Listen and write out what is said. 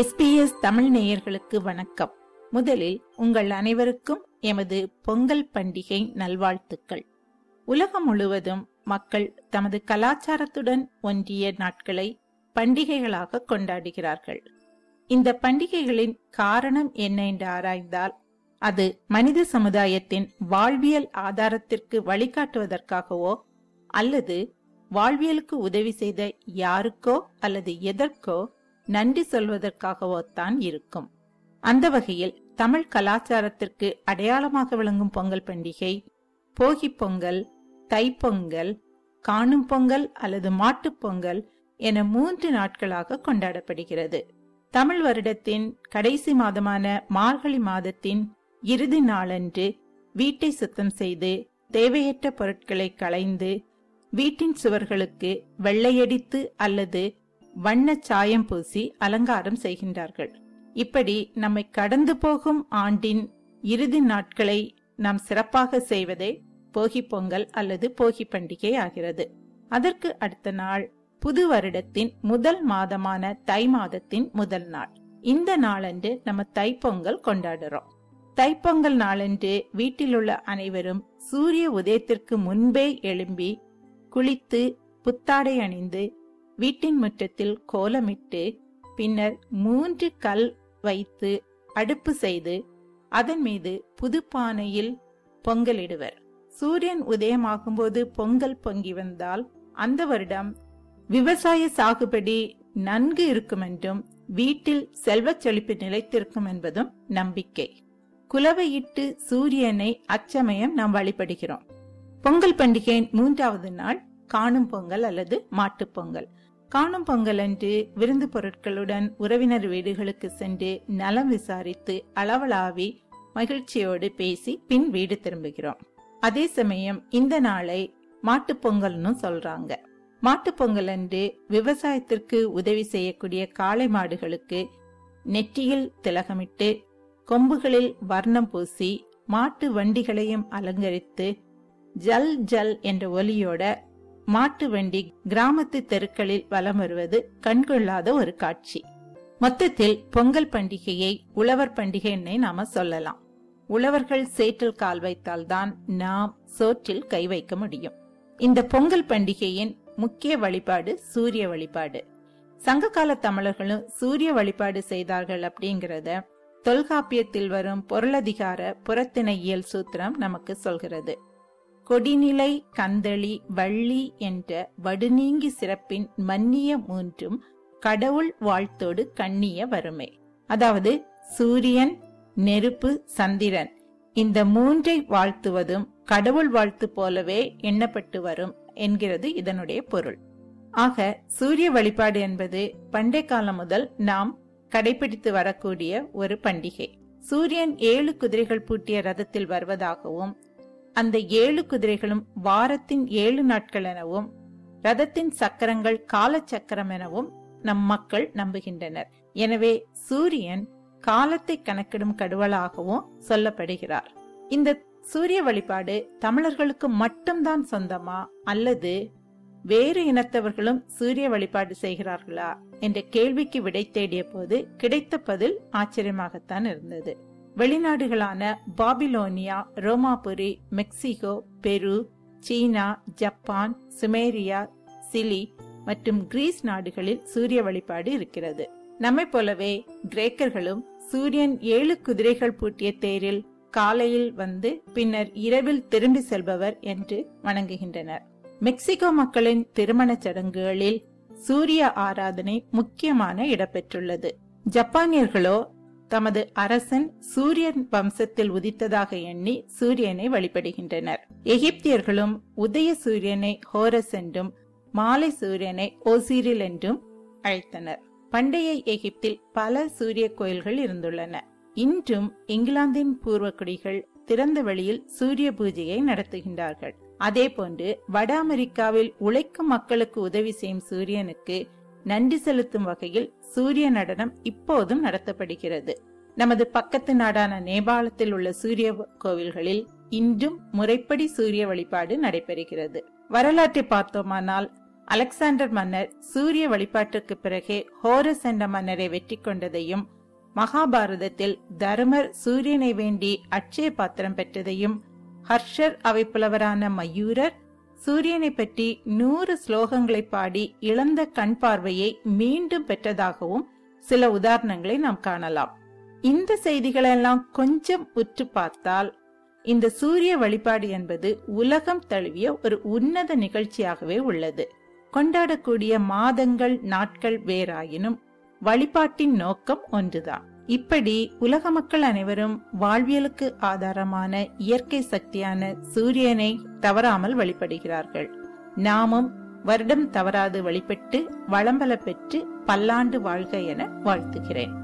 SBS Tamil நேயர்களுக்கு வணக்கம். முதலில் உங்கள் அனைவருக்கும் எமது பொங்கல் பண்டிகை நல்வாழ்த்துக்கள். உலகம் முழுவதும் மக்கள் தமது கலாச்சாரத்துடன் ஒன்றிய நாட்களை பண்டிகைகளாக கொண்டாடுகிறார்கள். இந்த பண்டிகைகளின் காரணம் என்ன என்று ஆராய்ந்தால் அது மனித சமுதாயத்தின் வாழ்வியல் ஆதாரத்திற்கு வழிகாட்டுவதற்காகவோ அல்லது வாழ்வியலுக்கு உதவி செய்த யாருக்கோ அல்லது எதற்கோ நன்றி சொல்வதற்காகவோ தான் இருக்கும். அந்த வகையில் தமிழ் கலாச்சாரத்திற்கு அடையாளமாக விளங்கும் பொங்கல் பண்டிகை போகி பொங்கல், தைப்பொங்கல், காணும் பொங்கல் அல்லது மாட்டுப்பொங்கல் என 3 நாட்களாக கொண்டாடப்படுகிறது. தமிழ் வருடத்தின் கடைசி மாதமான மார்கழி மாதத்தின் இறுதி நாளன்று வீட்டை சுத்தம் செய்து தேவையற்ற பொருட்களை களைந்து வீட்டின் சுவர்களுக்கு வெள்ளையடித்து அல்லது வண்ண சாயம் பூசி அலங்காரம் செய்கின்றார்கள். இப்படி நம்மை கடந்து போகும் ஆண்டின் இறுதி நாட்களை நாம் சிறப்பாக செய்வதே போகி பொங்கல் அல்லது போகி பண்டிகை ஆகிறது. அதற்கு அடுத்த நாள் புது வருடத்தின் முதல் மாதமான தை மாதத்தின் முதல் நாள். இந்த நாளன்று நம்ம தைப்பொங்கல் கொண்டாடுறோம். தைப்பொங்கல் நாளன்று வீட்டிலுள்ள அனைவரும் சூரிய உதயத்திற்கு முன்பே எழும்பி குளித்து புத்தாடை அணிந்து வீட்டின் முற்றத்தில் கோலமிட்டு பின்னர் 3 கல் வைத்து அடுப்பு செய்து அதன் மீது புது பானையில் பொங்கலிடுவர். சூரியன் உதயமாகும் போது பொங்கல் பொங்கி வந்தால் அந்த வருடம் விவசாய சாகுபடி நன்கு இருக்கும் என்றும் வீட்டில் செல்வச் செழிப்பு நிலைத்திருக்கும் என்பதும் நம்பிக்கை. குலவையிட்டு சூரியனை அச்சமயம் நாம் வழிபடுகிறோம். பொங்கல் பண்டிகையின் 3வது நாள் காணும் பொங்கல் அல்லது மாட்டுப்பொங்கல். காணும் பொங்கல் அன்று விருந்து பொருட்களுடன் உறவினர் வீடுகளுக்கு சென்று நலம் விசாரித்து அளவலாவி மகிழ்ச்சியோடு பேசி பின் வீடு திரும்புகிறோம். அதே சமயம் இந்த நாளை மாட்டுப்பொங்கல்னு சொல்றாங்க. மாட்டுப்பொங்கல் அன்று விவசாயத்திற்கு உதவி செய்யக்கூடிய காளை மாடுகளுக்கு நெற்றியில் திலகமிட்டு கொம்புகளில் வர்ணம் பூசி மாட்டு வண்டிகளையும் அலங்கரித்து ஜல் ஜல் என்ற ஒலியோட மாட்டு வண்டி கிராமத்து தெருக்களில் வலம் வருவது கண்கொள்ளாத ஒரு காட்சி. மொத்தத்தில் பொங்கல் பண்டிகையை உழவர் பண்டிகைன்னு நாம சொல்லலாம். உழவர்கள் சேற்றில் கால் வைத்தால் தான் நாம் சோற்றில் கை வைக்க முடியும். இந்த பொங்கல் பண்டிகையின் முக்கிய வழிபாடு சூரிய வழிபாடு. சங்ககால தமிழர்களும் சூரிய வழிபாடு செய்தார்கள் அப்படிங்கிறத தொல்காப்பியத்தில் வரும் பொருளதிகார புறத்திணையியல் சூத்திரம் நமக்கு சொல்கிறது. கொடிநிலை கந்தளி வள்ளி என்ற வடுநீங்கி சிறப்பின் மன்னிய மூன்றும் கடவுள் வாழ்த்தோடு கண்ணிய வறுமை. அதாவது சூரியன், நெருப்பு, சந்திரன் இந்த 3ஐ வாழ்த்துவதும் கடவுள் வாழ்த்து போலவே எண்ணப்பட்டு வரும் என்கிறது இதனுடைய பொருள். ஆக சூரிய வழிபாடு என்பது பண்டை காலம் முதல் நாம் கடைபிடித்து வரக்கூடிய ஒரு பண்டிகை. சூரியன் 7 குதிரைகள் பூட்டிய ரதத்தில் வருவதாகவும் அந்த 7 குதிரைகளும் வாரத்தின் 7 நாட்கள் எனவும் ரதத்தின் சக்கரங்கள் கால சக்கரம் எனவும் நம் மக்கள் நம்புகின்றனர். எனவே சூரியன் காலத்தை கணக்கிடும் கடவுளாகவும் சொல்லப்படுகிறார். இந்த சூரிய வழிபாடு தமிழர்களுக்கு மட்டும்தான் சொந்தமா அல்லது வேறு இனத்தவர்களும் சூரிய வழிபாடு செய்கிறார்களா என்ற கேள்விக்கு விடை தேடிய போது கிடைத்த பதில் ஆச்சரியமாகத்தான் இருந்தது. வெளிநாடுகளான பாபிலோனியா, ரோமாபுரி, மெக்சிகோ, பெரு, சீனா, ஜப்பான், சுமேரியா, சிலி மற்றும் கிரீஸ் நாடுகளில் சூரிய வழிபாடு இருக்கிறது. நம்மை போலவே கிரேக்கர்களும் சூரியன் 7 குதிரைகள் பூட்டிய தேரில் காலையில் வந்து பின்னர் இரவில் திரும்பி செல்பவர் என்று வணங்குகின்றனர். மெக்சிகோ மக்களின் திருமண சடங்குகளில் சூரிய ஆராதனை முக்கியமான இடம்பெற்றுள்ளது. ஜப்பானியர்களோ தமது அரசன் சூரியன் வம்சத்தில் உதித்ததாக எண்ணி சூரியனை வழிபடுகின்றனர். எகிப்தியர்களும் உதய சூரியனை ஹோரஸ் என்றும் மாலை சூரியனை ஓசிரில் என்றும் அழைத்தனர். பண்டைய எகிப்தில் பல சூரிய கோயில்கள் இருந்துள்ளன. இன்றும் இங்கிலாந்தின் பூர்வக்குடிகள் திறந்த வெளியில் சூரிய பூஜையை நடத்துகின்றார்கள். அதே போன்று வட அமெரிக்காவில் உழைக்கும் மக்களுக்கு உதவி செய்யும் சூரியனுக்கு நன்றி செலுத்தும் வகையில் சூரிய நடனம் இப்போதும் நடத்தப்படுகிறது. நமது பக்கத்து நாடான நேபாளத்தில் உள்ள சூரிய கோவில்களில் இன்றும் முறைப்படி சூரிய வழிபாடு நடைபெறுகிறது. வரலாற்றை பார்த்தோமானால் அலெக்சாண்டர் மன்னர் சூரிய வழிபாட்டிற்கு பிறகே ஹோரஸ் என்ற மன்னரை வெற்றி கொண்டதையும், மகாபாரதத்தில் தருமர் சூரியனை வேண்டி அட்சய பாத்திரம் பெற்றதையும், ஹர்ஷர் அவை புலவரான மயூரர் சூரியனை பற்றி 100 ஸ்லோகங்களை பாடி இழந்த கண் பார்வையை மீண்டும் பெற்றதாகவும் சில உதாரணங்களை நாம் காணலாம். இந்த செய்திகளெல்லாம் கொஞ்சம் உற்று பார்த்தால் இந்த சூரிய வழிபாடு என்பது உலகம் தழுவிய ஒரு உன்னத நிகழ்ச்சியாகவே உள்ளது. கொண்டாடக்கூடிய மாதங்கள் நாட்கள் வேறாயினும் வழிபாட்டின் நோக்கம் ஒன்றுதான். இப்படி உலக மக்கள் அனைவரும் வாழ்வியலுக்கு ஆதாரமான இயற்கை சக்தியான சூரியனை தவறாமல் வழிபடுகிறார்கள். நாமும் வருடம் தவறாது வழிபட்டு வளம்பல பெற்று பல்லாண்டு வாழ்க என வாழ்த்துகிறேன்.